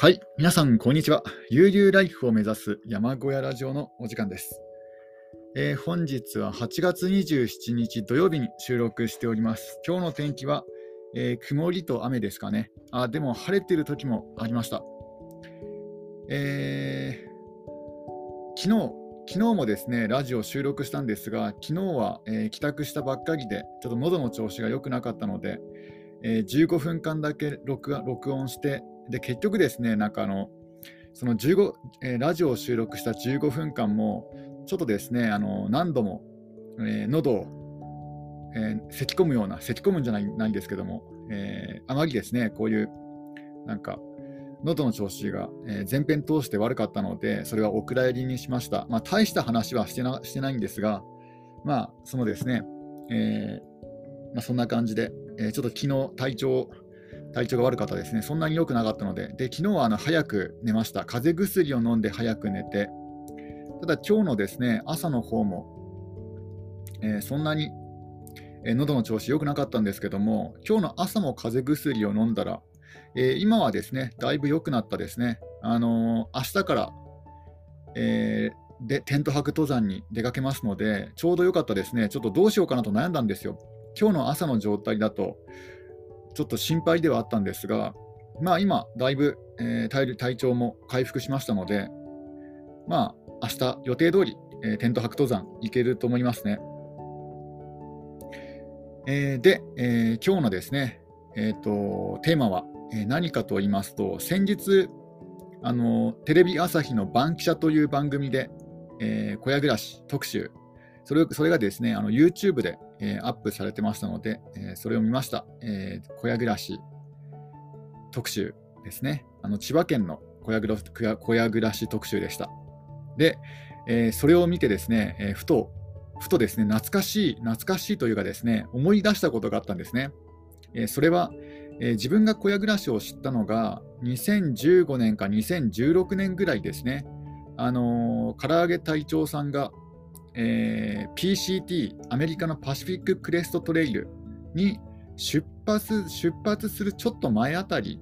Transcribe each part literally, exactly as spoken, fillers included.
はい、皆さんこんにちは。悠々ライフを目指す山小屋ラジオのお時間です、えー、本日ははちがつにじゅうしちにち土曜日に収録しております。今日の天気は、えー、曇りと雨ですかね。あ、でも晴れてる時もありました。えー、昨日昨日もですねラジオ収録したんですが、昨日は、えー、帰宅したばっかりでちょっと喉の調子が良くなかったので、えー、じゅうごふんかんだけ録画、録音してで結局ですね、なんかあのその15、えー、ラジオを収録したじゅうごふんかんもちょっとですね、あの何度も、えー、喉を、えー、咳込むような咳込むんじゃない、ないんですけども、えー、あまりですねこういうなんか喉の調子が、えー、前編通して悪かったので、それはお蔵入りにしました。まあ、大した話はしてな、してないんですが、まあそのですね、えーまあ、そんな感じで、えー、ちょっと昨日体調体調が悪かったですね。そんなに良くなかったので、で昨日はあの早く寝ました。風邪薬を飲んで早く寝て、ただ今日のですね朝の方も、えー、そんなに、えー、喉の調子良くなかったんですけども、今日の朝も風邪薬を飲んだら、えー、今はですねだいぶ良くなったですね。あのー、明日から、えー、でテント泊登山に出かけますので、ちょうど良かったですね。ちょっとどうしようかなと悩んだんですよ。今日の朝の状態だとちょっと心配ではあったんですが、まあ今だいぶ、えー、体, 体調も回復しましたので、まあ明日予定通り、えー、テント泊登山行けると思いますね。えー、で、えー、今日のですね、えー、とテーマは、えー、何かと言いますと、先日あのテレビ朝日のバンキシャという番組で、えー、小屋暮らし特集、それ、それがですねあの YouTube でえー、アップされてましたので、えー、それを見ました、えー、小屋暮らし特集ですね。あの千葉県の小屋ぐら、小屋暮らし特集でした。で、えー、それを見てですね、えー、ふとふとですね懐かしい懐かしいというかですね思い出したことがあったんですね。えー、それは、えー、自分が小屋暮らしを知ったのがにせんじゅうごねんかにせんじゅうろくねんぐらいですね。あのー、唐揚げ隊長さんがえー、ピーシーティー アメリカのパシフィッククレストトレイルに出発、出発するちょっと前あたり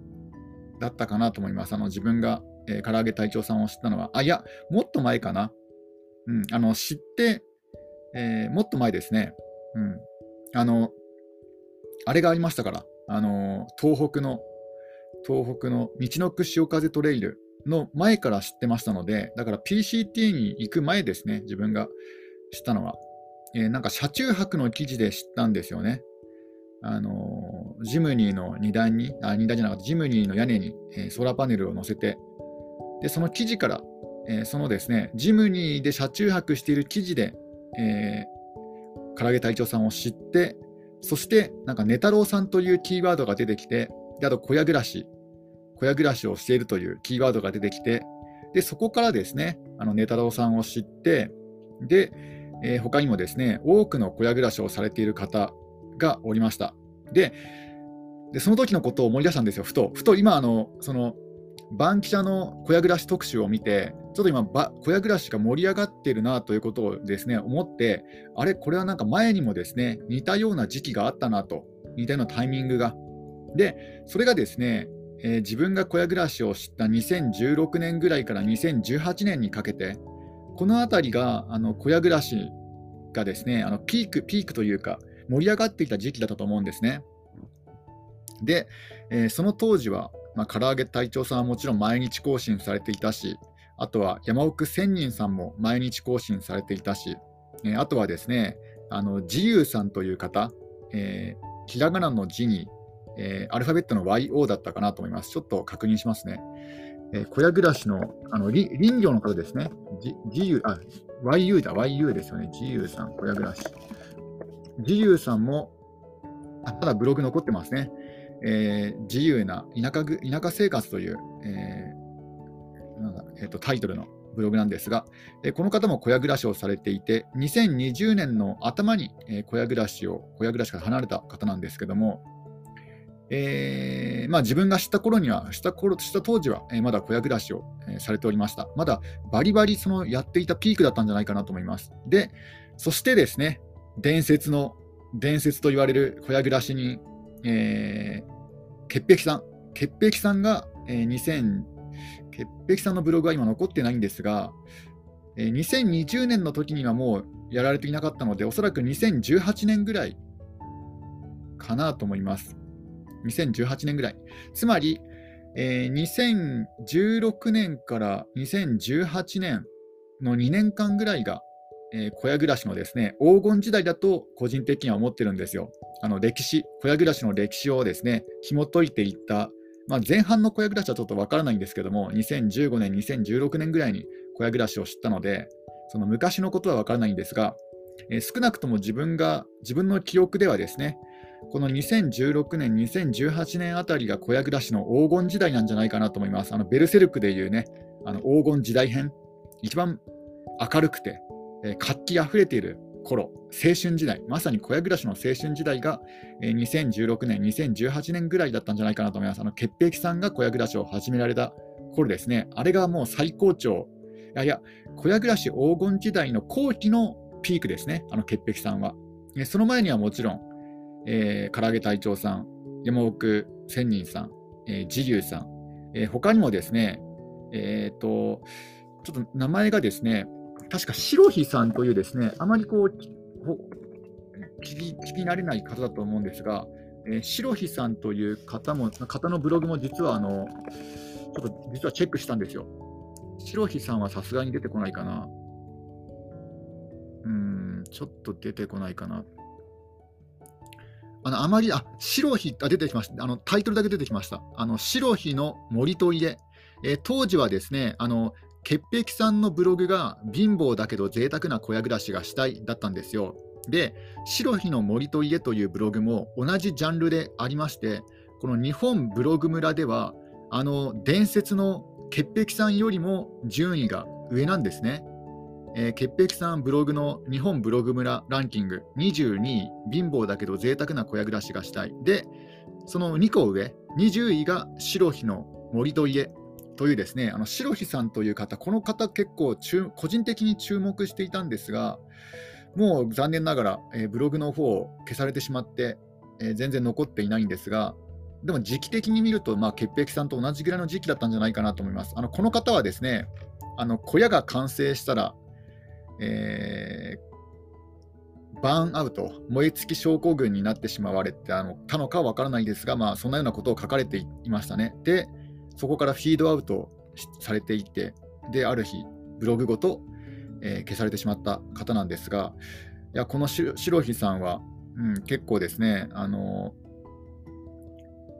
だったかなと思います。あの自分が、えー、唐揚げ隊長さんを知ったのは、あいやもっと前かな、うん、あの知って、えー、もっと前ですね、うん、あのあれがありましたから、あの東北の東北のみちのく潮風トレイルの前から知ってましたので、だから ピーシーティー に行く前ですね自分が知ったのは、えー、なんか車中泊の記事で知ったんですよね。あのー、ジムニーの荷台にあ荷台じゃなかったジムニーの屋根に、えー、ソーラーパネルを載せて、でその記事から、えー、そのですねジムニーで車中泊している記事で、えー、唐揚げ隊長さんを知って、そしてなんか寝太郎さんというキーワードが出てきて、であと小屋暮らし小屋暮らしをしているというキーワードが出てきて、でそこからですねあの寝太郎さんを知って、で、えー、他にもですね多くの小屋暮らしをされている方がおりました。 で, でその時のことを思い出したんですよ。ふとふと今あのそのバンキシャの小屋暮らし特集を見て、ちょっと今ば小屋暮らしが盛り上がっているなということをですね思って、あれこれはなんか前にもですね似たような時期があったなと、似たようなタイミングが、でそれがですねえー、自分が小屋暮らしを知ったにせんじゅうろくねんぐらいからにせんじゅうはちねんにかけて、このあたりがあの小屋暮らしがですねあのピークピークというか盛り上がってきた時期だったと思うんですね。で、えー、その当時は、まあ、唐揚げ隊長さんはもちろん毎日更新されていたし、あとは山奥仙人さんも毎日更新されていたし、えー、あとはですねあの自由さんという方、えー、ひらがなの字にえー、アルファベットの ワイオー だったかなと思います。ちょっと確認しますね。えー、小屋暮らし の, あの林業の方ですね。じ自由あ ワイユー だ ワイユー ですよね。自由さん小屋暮らし自由さんもあただブログ残ってますね。えー、自由な田 舎, 田舎生活という、えーなんだえー、とタイトルのブログなんですが、えー、この方も小屋暮らしをされていて、にせんにじゅうねんの頭に、えー、小屋暮らしを小屋暮らしから離れた方なんですけども、えーまあ、自分が知った頃には、知った頃、知った当時は、えー、まだ小屋暮らしを、えー、されておりました。まだバリバリそのやっていたピークだったんじゃないかなと思います。で、そしてですね、伝説の、伝説と言われる小屋暮らしに、えー、潔癖さん、潔癖さんが、えー、鉄壁さんのブログは今残ってないんですが、にせんにじゅうねんの時にはもうやられていなかったので、おそらくにせんじゅうはちねんぐらいかなと思います。にせんじゅうはちねんぐらい。つまり、えー、にせんじゅうろくねんからにせんじゅうはちねんのにねんかんぐらいが、えー、小屋暮らしのですね、黄金時代だと個人的には思ってるんですよ。あの歴史、小屋暮らしの歴史をですね、紐解いていった、まあ、前半の小屋暮らしはちょっとわからないんですけども、にせんじゅうごねん、にせんじゅうろくねんぐらいに小屋暮らしを知ったので、その昔のことはわからないんですが、えー、少なくとも自分が、自分の記憶ではですね、このにせんじゅうろくねん、にせんじゅうはちねんあたりが小屋暮らしの黄金時代なんじゃないかなと思います。あのベルセルクでいうね、あの黄金時代編、一番明るくて、えー、活気あふれている頃、青春時代、まさに小屋暮らしの青春時代が、えー、にせんじゅうろくねん、にせんじゅうはちねんぐらいだったんじゃないかなと思います。あの潔癖さんが小屋暮らしを始められた頃ですね、あれがもう最高潮、いやいや、小屋暮らし黄金時代の後期のピークですね、あの潔癖さんは。えー、その前にはもちろん、えー、からあげ隊長さん、山奥仙人さん、えー、自流さん、えー、他にもですね、えーと、ちょっと名前がですね、確か白日さんというですね、あまりこう聞き、聞き慣れない方だと思うんですが、えー、白日さんという方も、方のブログも実はあの、ちょっと実はチェックしたんですよ。白日さんはさすがに出てこないかな。うーん、ちょっと出てこないかな。あのあまり、あ、白日、あ、出てきました。あのタイトルだけ出てきました。あの白日の森と家、えー、当時はですね、あの潔癖さんのブログが貧乏だけど贅沢な小屋暮らしがしたいだったんですよ。で、白日の森と家というブログも同じジャンルでありまして、この日本ブログ村ではあの伝説の潔癖さんよりも順位が上なんですね。えー、潔癖さんブログの日本ブログ村ランキングにじゅうにい、貧乏だけど贅沢な小屋暮らしがしたい。で、そのにこ上、にじゅういが白日の森と家というですね、あの白日さんという方、この方結構注個人的に注目していたんですが、もう残念ながら、えー、ブログの方を消されてしまって、えー、全然残っていないんですが、でも時期的に見ると、まあ、潔癖さんと同じぐらいの時期だったんじゃないかなと思います。あのこの方はですね、あの小屋が完成したら、えー、バーンアウト、燃え尽き症候群になってしまわれてあのたのかは分からないですが、まあ、そんなようなことを書かれていましたね。で、そこからフィードアウトされていて、で、ある日、ブログごと、えー、消されてしまった方なんですが、いやこの白日さんは、うん、結構ですね、あの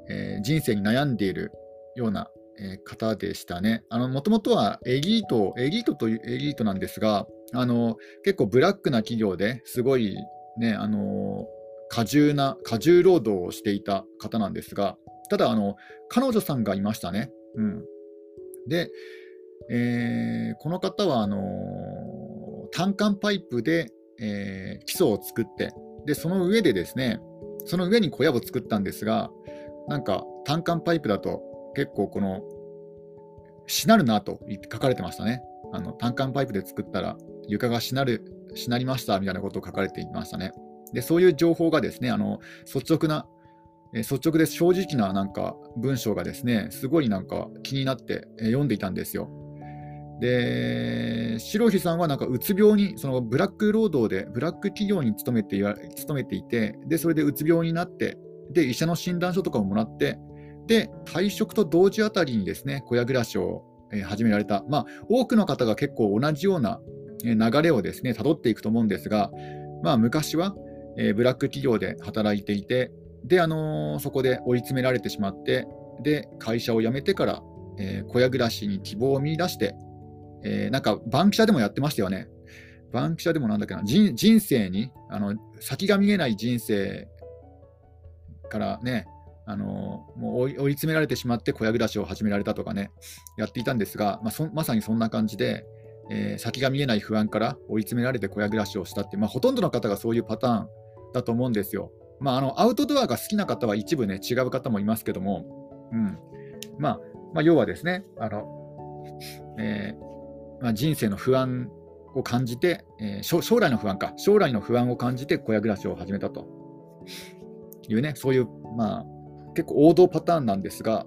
ーえー、人生に悩んでいるような、えー、方でしたね。もともとはエリート、エリートというエリートなんですが、あの結構ブラックな企業ですごい、ね、あの過重な過重労働をしていた方なんですが、ただあの彼女さんがいましたね。うん、で、えー、この方はあの単管パイプで、えー、基礎を作って、でその上でですね、その上に小屋を作ったんですが、なんか単管パイプだと結構このしなるなと書かれてましたね。あの単管パイプで作ったら床がしなる、しなりましたみたいなことを書かれていましたね。で、そういう情報がですね、あの率直な、え率直で正直ななんか文章がですね、すごいなんか気になって読んでいたんですよ。で、白日さんはなんかうつ病に、そのブラック労働でブラック企業に勤めていわ勤めていて、でそれでうつ病になって、で医者の診断書とかをもらって、で退職と同時あたりにですね、小屋暮らしを始められた、まあ、多くの方が結構同じような流れをですね、辿っていくと思うんですが、まあ、昔は、えー、ブラック企業で働いていて、で、あのー、そこで追い詰められてしまって、で会社を辞めてから、えー、小屋暮らしに希望を見出して、えー、なんかバンキシャでもやってましたよね。バンキシャでもなんだっけな、人、人生にあの先が見えない人生からね、あのもう追い詰められてしまって小屋暮らしを始められたとかね、やっていたんですが、まあ、そまさにそんな感じで、えー、先が見えない不安から追い詰められて小屋暮らしをしたって、まあ、ほとんどの方がそういうパターンだと思うんですよ。まあ、あのアウトドアが好きな方は一部ね、違う方もいますけども、うん、まあ、まあ要はですね、あの、えーまあ、人生の不安を感じて、えー、将来の不安か将来の不安を感じて小屋暮らしを始めたというね、そういうまあ結構王道パターンなんですが、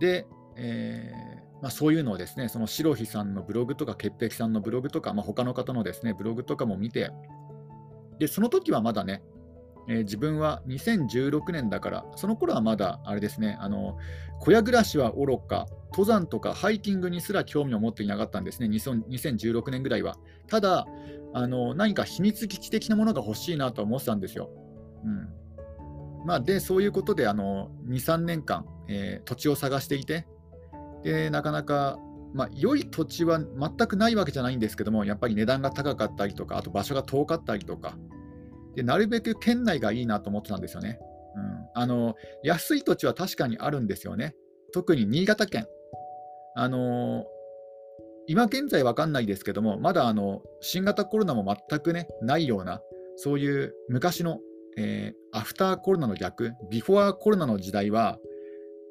で、えーまあ、そういうのをですね、その白飛さんのブログとか潔癖さんのブログとか、まあ、他の方のですねブログとかも見て、でその時はまだね、えー、自分はにせんじゅうろくねんだから、その頃はまだあれですね、あの小屋暮らしはおろか登山とかハイキングにすら興味を持っていなかったんですね、にせんじゅうろくねんぐらいは。ただあの何か秘密基地的なものが欲しいなと思ってたんですよ、うんまあ、でそういうことであの にさんねんかん、えー、土地を探していて、でなかなか、まあ、良い土地は全くないわけじゃないんですけども、やっぱり値段が高かったりとか、あと場所が遠かったりとかで、なるべく県内がいいなと思ってたんですよね、うん、あの安い土地は確かにあるんですよね。特に新潟県、あの今現在分かんないですけども、まだあの新型コロナも全く、ね、ないような、そういう昔の、えー、アフターコロナの逆、ビフォアコロナの時代は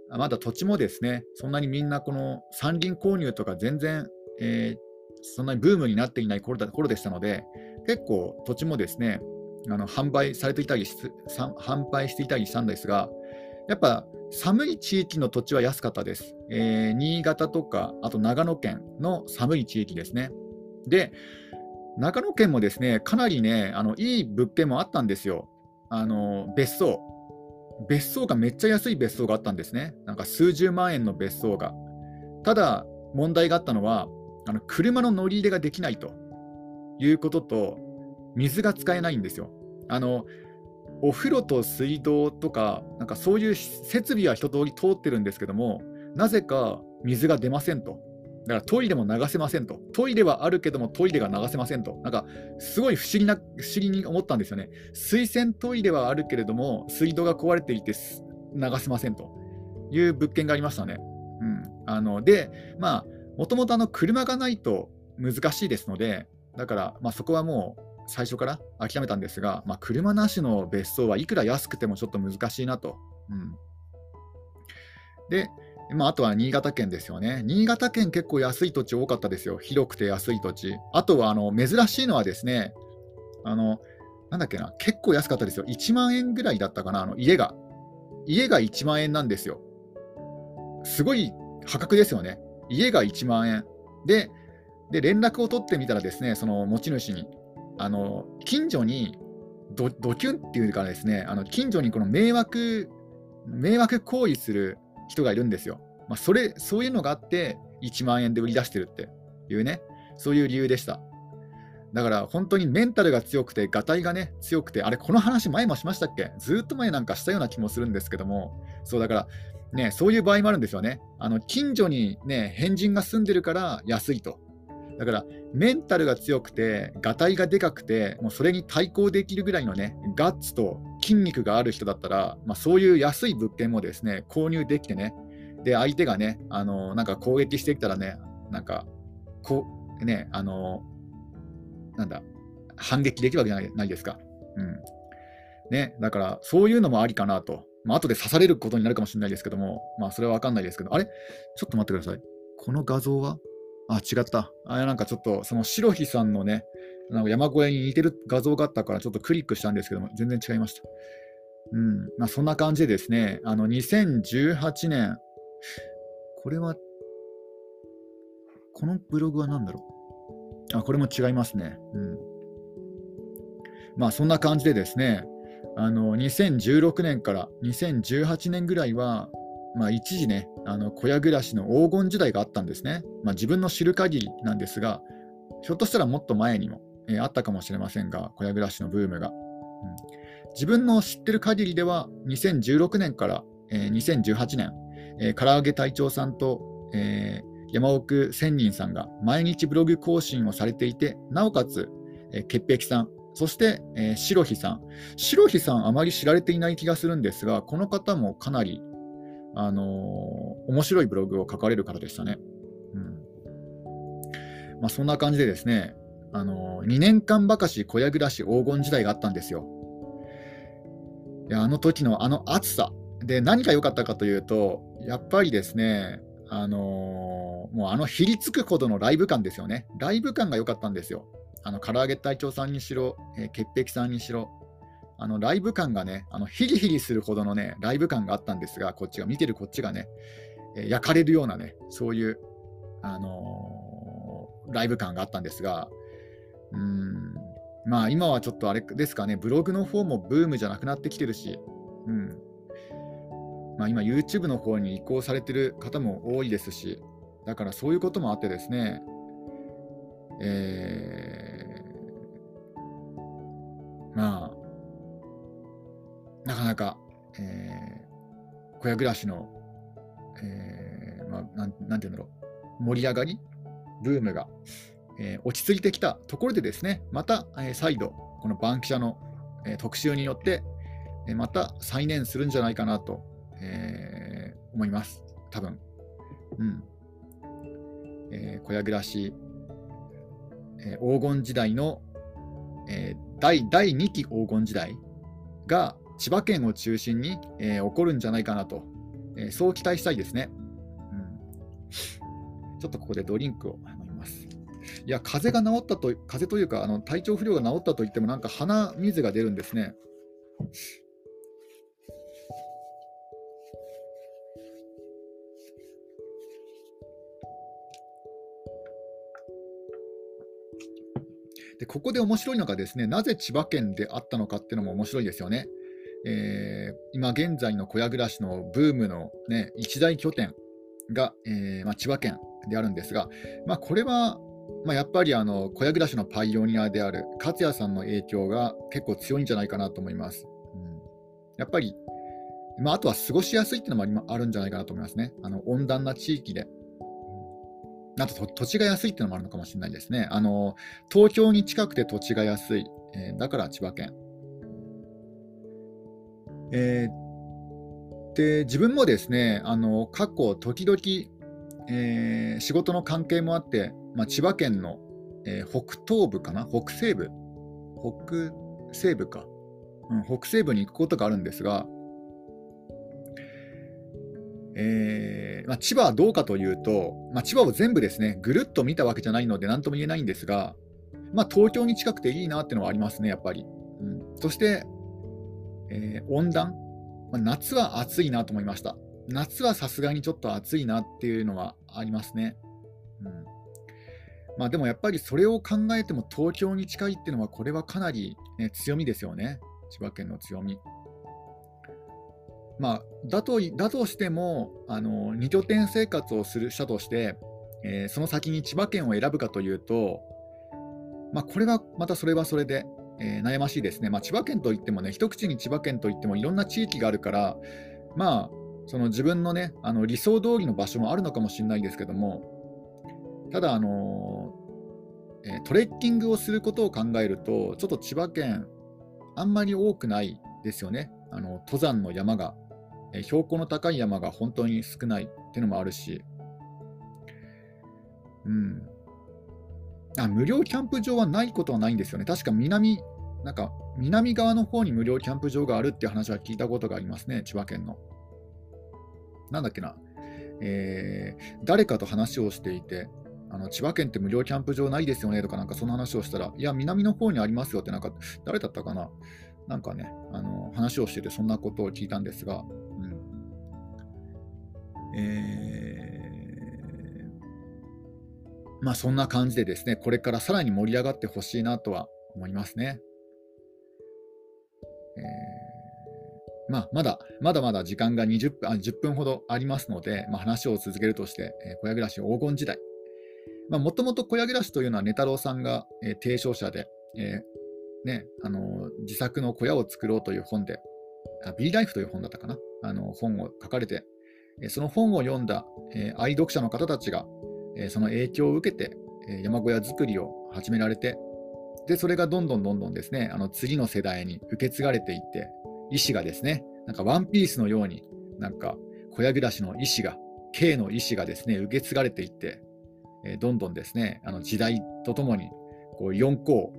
まだ土地もですね、そんなにみんなこの山林購入とか全然、えー、そんなにブームになっていない頃だ、頃でしたので、結構土地もですね、あの販売されていたりし、販売していたりしたんですが、やっぱ寒い地域の土地は安かったです、えー、新潟とかあと長野県の寒い地域ですね。で長野県もですね、かなりね、あのいい物件もあったんですよ。あの別荘別荘がめっちゃ安い別荘があったんですね。なんか数十万円の別荘が。ただ問題があったのは、あの車の乗り入れができないということと、水が使えないんですよ。あのお風呂と水道とか、なんかそういう設備は一通り通ってるんですけども、なぜか水が出ませんと。だからトイレも流せませんと。トイレはあるけどもトイレが流せませんと。なんかすごい不思議な、不思議に思ったんですよね。水洗トイレはあるけれども水道が壊れていて流せませんという物件がありましたね、うん、あのでまあもともと車がないと難しいですので、だから、まあ、そこはもう最初から諦めたんですが、まあ、車なしの別荘はいくら安くてもちょっと難しいなと、うん、でまあ、あとは新潟県ですよね。新潟県結構安い土地多かったですよ。広くて安い土地。あとはあの珍しいのはですね、あのなんだっけな、結構安かったですよ。いちまんえんぐらいだったかな。あの家が家がいちまんえんなんですよ。すごい破格ですよね。家がいちまんえん で, で連絡を取ってみたらですね、その持ち主にあの近所に ド, ドキュンっていうかですね、あの近所にこの迷惑迷惑行為する人がいるんですよ、まあ、それそういうのがあっていちまんえんで売り出してるっていうね、そういう理由でした。だから本当にメンタルが強くて、ガタイがね強くて、あれこの話前もしましたっけ、ずっと前なんかしたような気もするんですけども、そうだからね、そういう場合もあるんですよね。あの近所にね変人が住んでるから安いと。だからメンタルが強くてガタイがでかくて、もうそれに対抗できるぐらいのねガッツと筋肉がある人だったら、まあ、そういう安い物件もですね購入できてね、で相手がねあのなんか攻撃してきたらね、なんかこうねあのなんだ反撃できるわけじゃない、ないですか、うんね、だからそういうのもありかなと、まあ後で刺されることになるかもしれないですけども、まあそれは分かんないですけど、あれちょっと待ってください、この画像はあ違ったあなんかちょっとその白飛さんのねなんか山小屋に似てる画像があったからちょっとクリックしたんですけども全然違いました、うんまあ、そんな感じでですね、あのにせんじゅうはちねん、これはこのブログは何だろう、あこれも違いますね、うん、まあそんな感じでですね、あのにせんじゅうろくねんからにせんじゅうはちねんぐらいはまあ、一時ねあの小屋暮らしの黄金時代があったんですね、まあ、自分の知る限りなんですが、ひょっとしたらもっと前にも、えー、あったかもしれませんが、小屋暮らしのブームが、うん、自分の知ってる限りではにせんじゅうろくねんから、えー、にせんじゅうはちねん、えー、唐揚げ隊長さんと、えー、山奥仙人さんが毎日ブログ更新をされていて、なおかつ、えー、潔癖さん、そして、えー、白飛さん白飛さんあまり知られていない気がするんですが、この方もかなりあのー、面白いブログを書かれる方でしたね、うんまあ、そんな感じでですね、あのー、にねんかんばかし小屋暮らし黄金時代があったんですよ。いやあの時のあの暑さで何が良かったかというと、やっぱりですね、あのー、もうあのひりつくほどのライブ感ですよね。ライブ感が良かったんですよ。あの唐揚げ隊長さんにしろ、えー、潔癖さんにしろ、あのライブ感がね、あのヒリヒリするほどのねライブ感があったんですが、こっちが見てるこっちがね、えー、焼かれるようなね、そういうあのー、ライブ感があったんですが、うーん、まあ今はちょっとあれですかね、ブログの方もブームじゃなくなってきてるし、うん、まあ今 YouTube の方に移行されてる方も多いですし、だからそういうこともあってですね、えー、まあなかなか、えー、小屋暮らしの、えー、まあなん、なんていうんだろう、盛り上がりブームが、えー、落ち着いてきたところでですね、また、えー、再度このバンキシャの、えー、特集によって、えー、また再燃するんじゃないかなと、えー、思います。多分、うん。えー、小屋暮らし、えー、黄金時代の、えー、第、第2期黄金時代が千葉県を中心に、えー、起こるんじゃないかなと、えー、そう期待したいですね、うん。ちょっとここでドリンクを飲みます。いや、風が治ったと、風邪というかあの体調不良が治ったといっても、なんか鼻水が出るんですね。でここで面白いのがですね、なぜ千葉県であったのかっていうのも面白いですよね。えー、今現在の小屋暮らしのブームの、ね、一大拠点が、えーまあ、千葉県であるんですが、まあ、これは、まあ、やっぱりあの小屋暮らしのパイオニアである勝也さんの影響が結構強いんじゃないかなと思います。うん、やっぱり、まあ、あとは過ごしやすいっていうのもあるんじゃないかなと思いますね。あの温暖な地域で。あと土地が安いっていうのもあるのかもしれないですね。あの東京に近くて土地が安い、えー、だから千葉県、えー、で自分もですね、あの過去時々、えー、仕事の関係もあって、まあ、千葉県の、えー、北東部かな北西部北西部か、うん、北西部に行くことがあるんですが、えーまあ、千葉はどうかというと、まあ、千葉を全部ですねぐるっと見たわけじゃないので何とも言えないんですが、まあ、東京に近くていいなっていうのはありますね、やっぱり、うん、そして、えー、温暖、まあ、夏は暑いなと思いました。夏はさすがにちょっと暑いなっていうのはありますね、うん。まあ、でもやっぱりそれを考えても東京に近いっていうのはこれはかなり、ね、強みですよね、千葉県の強み。まあ、だと、だとしてもあのに拠点生活をするしたとして、えー、その先に千葉県を選ぶかというと、まあ、これはまたそれはそれで、えー、悩ましいですね。まあ、千葉県といってもね、一口に千葉県といってもいろんな地域があるから、まあ、その自分のねあの理想通りの場所もあるのかもしれないですけども、ただ、あのーえー、トレッキングをすることを考えるとちょっと千葉県あんまり多くないですよね。あの登山の山が標高の高い山が本当に少ないっていうのもあるし、うん、あ無料キャンプ場はないことはないんですよね。確か南なんか南側の方に無料キャンプ場があるっていう話は聞いたことがありますね、千葉県の。なんだっけな、えー、誰かと話をしていて、あの千葉県って無料キャンプ場ないですよねとかなんかその話をしたら、いや南の方にありますよってなんか誰だったかな。なんかね、あの話をしててそんなことを聞いたんですが、うん、えー、まあそんな感じでですね、これからさらに盛り上がってほしいなとは思いますね。えー、まあまだまだまだ時間がにじゅっぷん、あ、じゅっぷんほどありますので、まあ、話を続けるとして、えー、小屋暮らし黄金時代。もともと小屋暮らしというのは根太郎さんが、えー、提唱者で、えーね、あの自作の小屋を作ろうという本で、ビーライフという本だったかな、あの本を書かれて、その本を読んだ、えー、愛読者の方たちが、えー、その影響を受けて、えー、山小屋作りを始められて、でそれがどんどんどんどんですね、あの次の世代に受け継がれていって、意志がですね、なんかワンピースのように、なんか小屋暮らしの意志が K の意志がですね受け継がれていって、えー、どんどんですね、あの時代とともにこうよん項、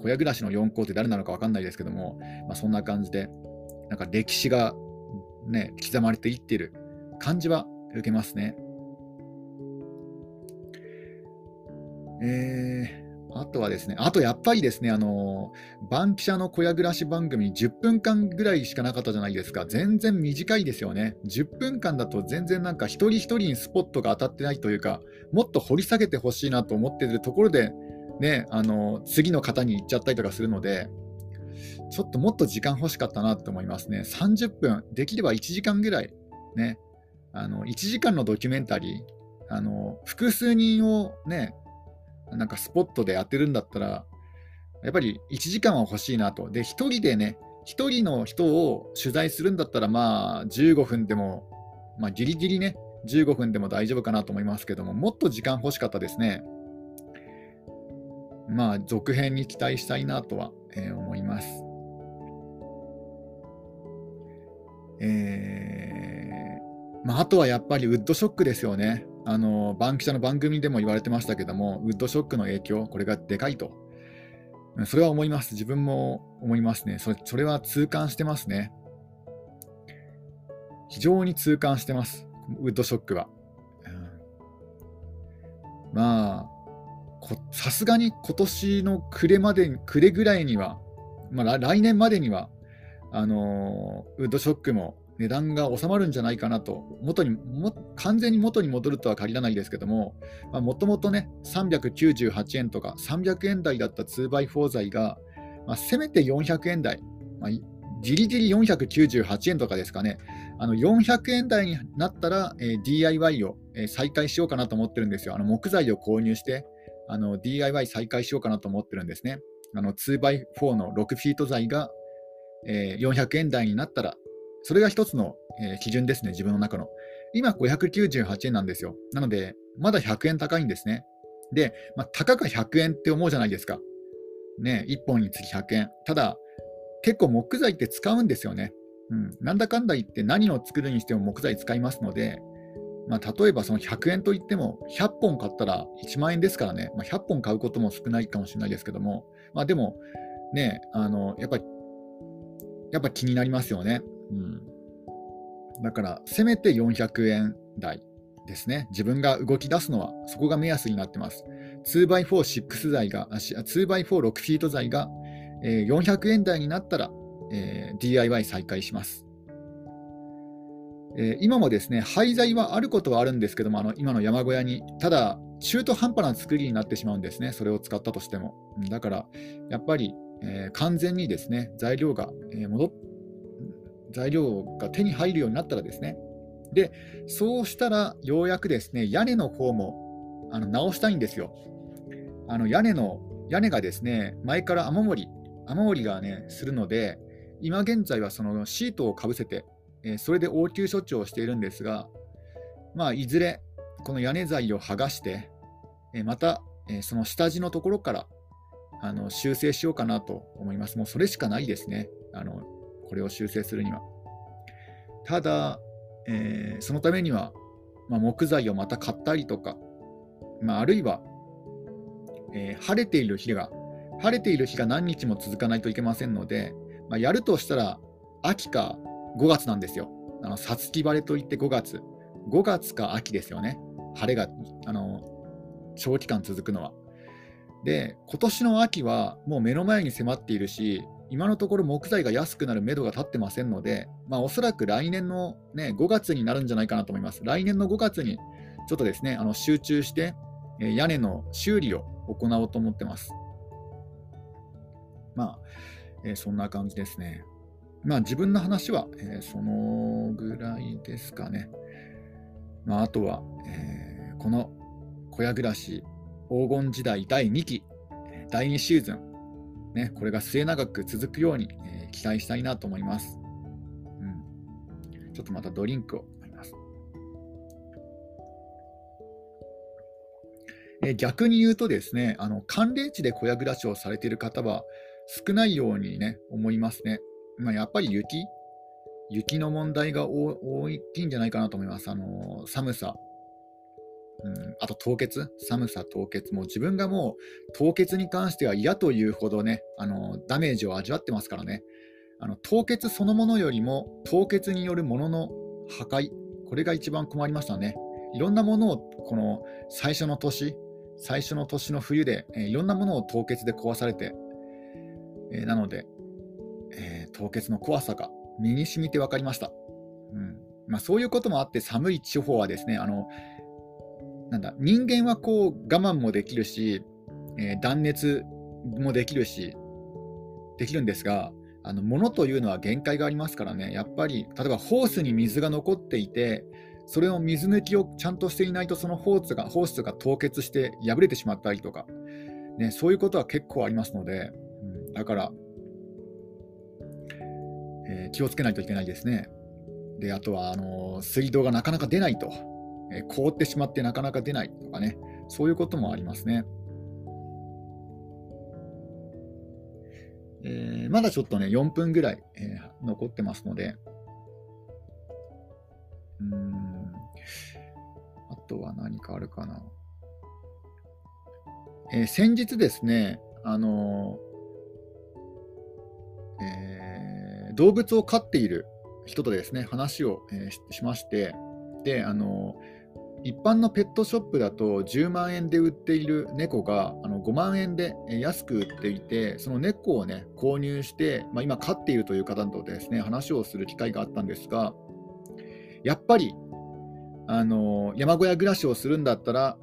小屋暮らしのよん項って誰なのか分かんないですけども、まあ、そんな感じでなんか歴史が、ね、刻まれていっている感じは受けますね。えあとはですね、あとやっぱりですね、あのバンキシャの小屋暮らし番組じゅっぷんかんぐらいしかなかったじゃないですか。全然短いですよね。じゅっぷんかんだと全然なんか一人一人にスポットが当たってないというか、もっと掘り下げてほしいなと思っているところでね、あの次の方に行っちゃったりとかするので、ちょっともっと時間欲しかったなと思いますね。さんじゅっぷん、できればいちじかんぐらいね、あのいちじかんのドキュメンタリー、あの複数人をね、なんかスポットで当てるんだったらやっぱりいちじかんは欲しいなと。で、一人でね、一人の人を取材するんだったら、まあじゅうごふんでも、まあ、ギリギリねじゅうごふんでも大丈夫かなと思いますけども、もっと時間欲しかったですね。まあ続編に期待したいなとは、えー、思います。えーまあ、あとはやっぱりウッドショックですよね。あのバンキシャの番組でも言われてましたけども、ウッドショックの影響、これがでかいと、それは思います。自分も思いますね。それ、それは痛感してますね。非常に痛感してます、ウッドショックは。うん、まあ、さすがに今年の暮れまで、暮れぐらいには、まあ、来年までには、あのウッドショックも値段が収まるんじゃないかなと。元にも完全に元に戻るとは限らないですけども、もともとねさんびゃくきゅうじゅうはちえんとかさんびゃくえん台だった ツーバイフォー 材が、まあ、せめてよんひゃくえん台、まあ、ギリギリよんひゃくきゅうじゅうはちえんとかですかね。あのよんひゃくえん台になったら、えー、ディーアイワイ を、えー、再開しようかなと思ってるんですよ。あの木材を購入してあの ディーアイワイ 再開しようかなと思ってるんですね。あの ツーバイフォー のろくフィート材が、えー、よんひゃくえん台になったら、それが一つの、えー、基準ですね、自分の中の。今ごひゃくきゅうじゅうはちえんなんですよ。なのでまだひゃくえん高いんですね。で、まあ、たかがひゃくえんって思うじゃないですかね。いっぽんにつきひゃくえん。ただ結構木材って使うんですよね、うん、なんだかんだ言って何を作るにしても木材使いますので、まあ、例えばそのひゃくえんといってもひゃっぽん買ったらいちまんえんですからね。まあ、ひゃっぽん買うことも少ないかもしれないですけども、まあ、でもね、あのやっぱりやっぱ気になりますよね。うん、だからせめてよんひゃくえん台ですね。自分が動き出すのはそこが目安になってます。 ツーバイフォーろく 材が ツーバイフォーろくフィート材が、えー、よんひゃくえん台になったら、えー、ディーアイワイ 再開します。えー、今もですね廃材はあることはあるんですけども、あの今の山小屋に、ただ中途半端な作りになってしまうんですね、それを使ったとしても。だからやっぱり、えー、完全にですね材料が、えー、戻って材料が手に入るようになったらですね。で、そうしたらようやくですね、屋根の方もあの直したいんですよ。あの屋根の屋根がですね、前から雨漏り雨漏りがねするので、今現在はそのシートをかぶせて、えー、それで応急処置をしているんですが、まあいずれこの屋根材を剥がして、えー、また、えー、その下地のところからあの修正しようかなと思います。もうそれしかないですね。あのこれを修正するには。ただ、えー、そのためには、まあ、木材をまた買ったりとか、まあ、あるいは、えー、晴れている日が晴れている日が何日も続かないといけませんので、まあ、やるとしたら秋かごがつなんですよ。あのさつき晴れといってごがつごがつか秋ですよね、晴れがあの長期間続くのは。で、今年の秋はもう目の前に迫っているし、今のところ木材が安くなる目処が立ってませんので、まあ、おそらく来年の、ね、ごがつになるんじゃないかなと思います。来年のごがつにちょっとですね、あの集中して屋根の修理を行おうと思ってます。まあ、えー、そんな感じですね。まあ自分の話は、えー、そのぐらいですかね。まあ、あとは、えー、この小屋暮らし黄金時代だいにきだいにシーズンね、これが末永く続くように、えー、期待したいなと思います。うん、ちょっとまたドリンクを飲みます。えー、逆に言うとですね、あの寒冷地で小屋暮らしをされている方は少ないように、ね、思いますね。まあ、やっぱり雪雪の問題が大きいんじゃないかなと思います。あのー、寒さ、うん、あと凍結、寒さ、凍結、もう自分がもう凍結に関しては嫌というほどね、あのダメージを味わってますからね。あの凍結そのものよりも凍結によるものの破壊、これが一番困りましたね。いろんなものをこの最初の年最初の年の冬で、えー、いろんなものを凍結で壊されて、えー、なので、えー、凍結の怖さが身に染みて分かりました。うんまあ、そういうこともあって寒い地方はですね、あのなんだ人間はこう我慢もできるし、えー、断熱もできるしできるんですが、あの物というのは限界がありますからね。やっぱり例えばホースに水が残っていて、それを水抜きをちゃんとしていないと、そのホースが、ホースが凍結して破れてしまったりとか、ね、そういうことは結構ありますので、うん、だから、えー、気をつけないといけないですね。で、あとはあのー、水道がなかなか出ないと、えー、凍ってしまってなかなか出ないとかね、そういうこともありますね。えー、まだちょっとねよんぷんぐらい、えー、残ってますので、うーんあとは何かあるかな、えー、先日ですね、あのーえー、動物を飼っている人とですね話を、えー、し, しまして、で、あのー、一般のペットショップだとじゅうまんえんで売っている猫があのごまんえんで安く売っていて、その猫をね購入して、まあ、今飼っているという方とですね話をする機会があったんですが、やっぱりあの山小屋暮らしをするんだったら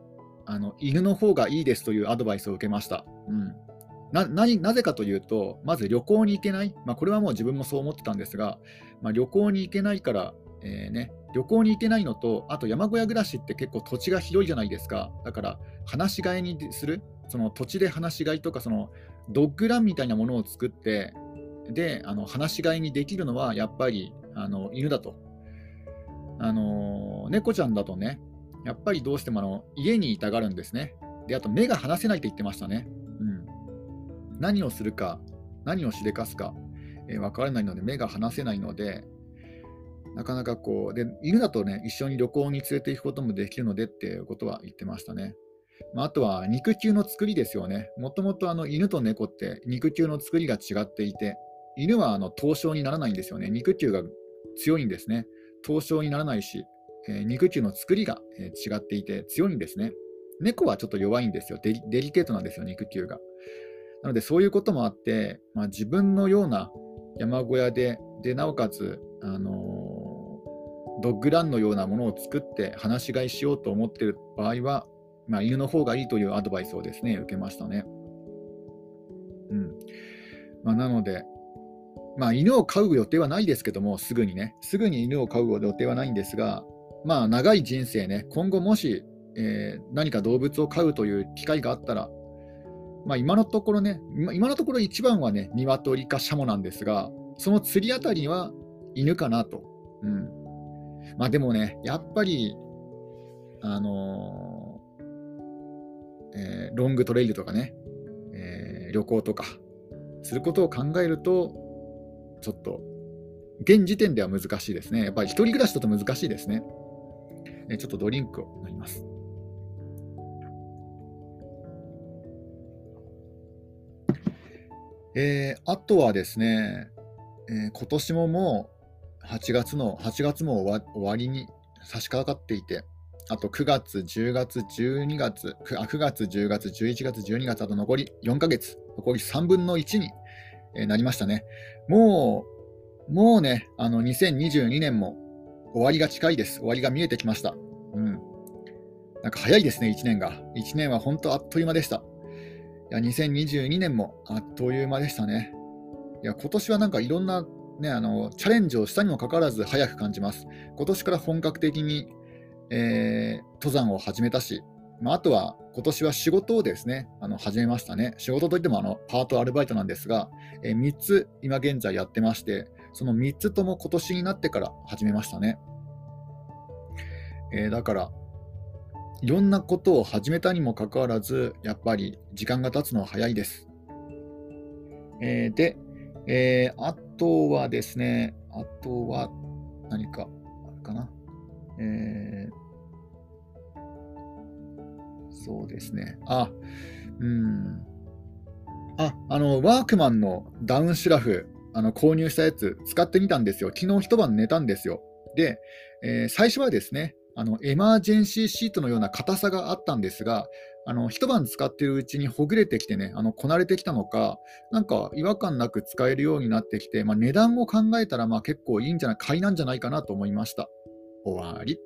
あの犬の方がいいですというアドバイスを受けました。うん、な, な, なぜかというと、まず旅行に行けない、まあ、これはもう自分もそう思ってたんですが、まあ、旅行に行けないから、えーね、旅行に行けないのと、あと山小屋暮らしって結構土地が広いじゃないですか。だから放し飼いにする、その土地で放し飼いとか、そのドッグランみたいなものを作って、であの放し飼いにできるのはやっぱりあの犬だと。あの猫ちゃんだとね、やっぱりどうしてもあの家にいたがるんですね。で、あと目が離せないって言ってましたね。うん、何をするか、何をしでかすか、えー、分からないので、目が離せないので、なかなかこう、で犬だとね、一緒に旅行に連れて行くこともできるのでっていうことは言ってましたね。まあ、あとは肉球の作りですよね。もともとあの犬と猫って肉球の作りが違っていて、犬はあの凍傷にならないんですよね。肉球が強いんですね。凍傷にならないし、えー、肉球の作りが、えー、違っていて強いんですね。猫はちょっと弱いんですよ。デリ、デリケートなんですよ、肉球が。なのでそういうこともあって、まあ、自分のような山小屋で、でなおかつ、あのー、ドッグランのようなものを作って放し飼いしようと思っている場合は、まあ、犬の方がいいというアドバイスをですね受けましたね。うんまあ、なのでまあ、犬を飼う予定はないですけども、すぐにね、すぐに犬を飼う予定はないんですが、まあ、長い人生ね、今後もし、えー、何か動物を飼うという機会があったら、まあ、今のところね、今のところ一番はね、鶏かシャモなんですが、その釣りあたりは犬かなと。うん。まあ、でもね、やっぱり、あのーえー、ロングトレイルとかね、えー、旅行とか、することを考えると、ちょっと現時点では難しいですね。やっぱり一人暮らしだと難しいですね。えちょっとドリンクを飲みます。えー、あとはですね、えー、今年ももうはちがつのはちがつも終わ、終わりに差し掛かっていて、あとくがつ、じゅうがつ、じゅうにがつ、あくがつ、じゅうがつ、じゅういちがつ、じゅうにがつ、あと残りよんかげつ、残りさんぶんのいちになりましたね。もう、もうね、あのにせんにじゅうにねんも終わりが近いです。終わりが見えてきました。うん。なんか早いですね、いちねんが。いちねんは本当あっという間でした。いや、にせんにじゅうにねんもあっという間でしたね。いや、今年はなんかいろんなね、あの、チャレンジをしたにもかかわらず早く感じます。今年から本格的に、えー、登山を始めたし、まあ、あとは今年は仕事をですね、あの始めましたね。仕事といってもあのパート、アルバイトなんですが、えー、みっつ今現在やってまして、そのみっつとも今年になってから始めましたね。えー、だから、いろんなことを始めたにもかかわらず、やっぱり時間が経つのは早いです。えー、で、えー、あとはですね、あとは何かあるかな。えーそうですね。あ、うん。あ、あの、ワークマンのダウンシュラフ、あの購入したやつ、使ってみたんですよ。昨日一晩寝たんですよ。で、えー、最初はですね、あの、エマージェンシーシートのような硬さがあったんですが、あの一晩使ってるうちにほぐれてきてね、あのこなれてきたのか、なんか違和感なく使えるようになってきて、まあ、値段を考えたらまあ結構いいんじゃない、買いなんじゃないかなと思いました。終わり。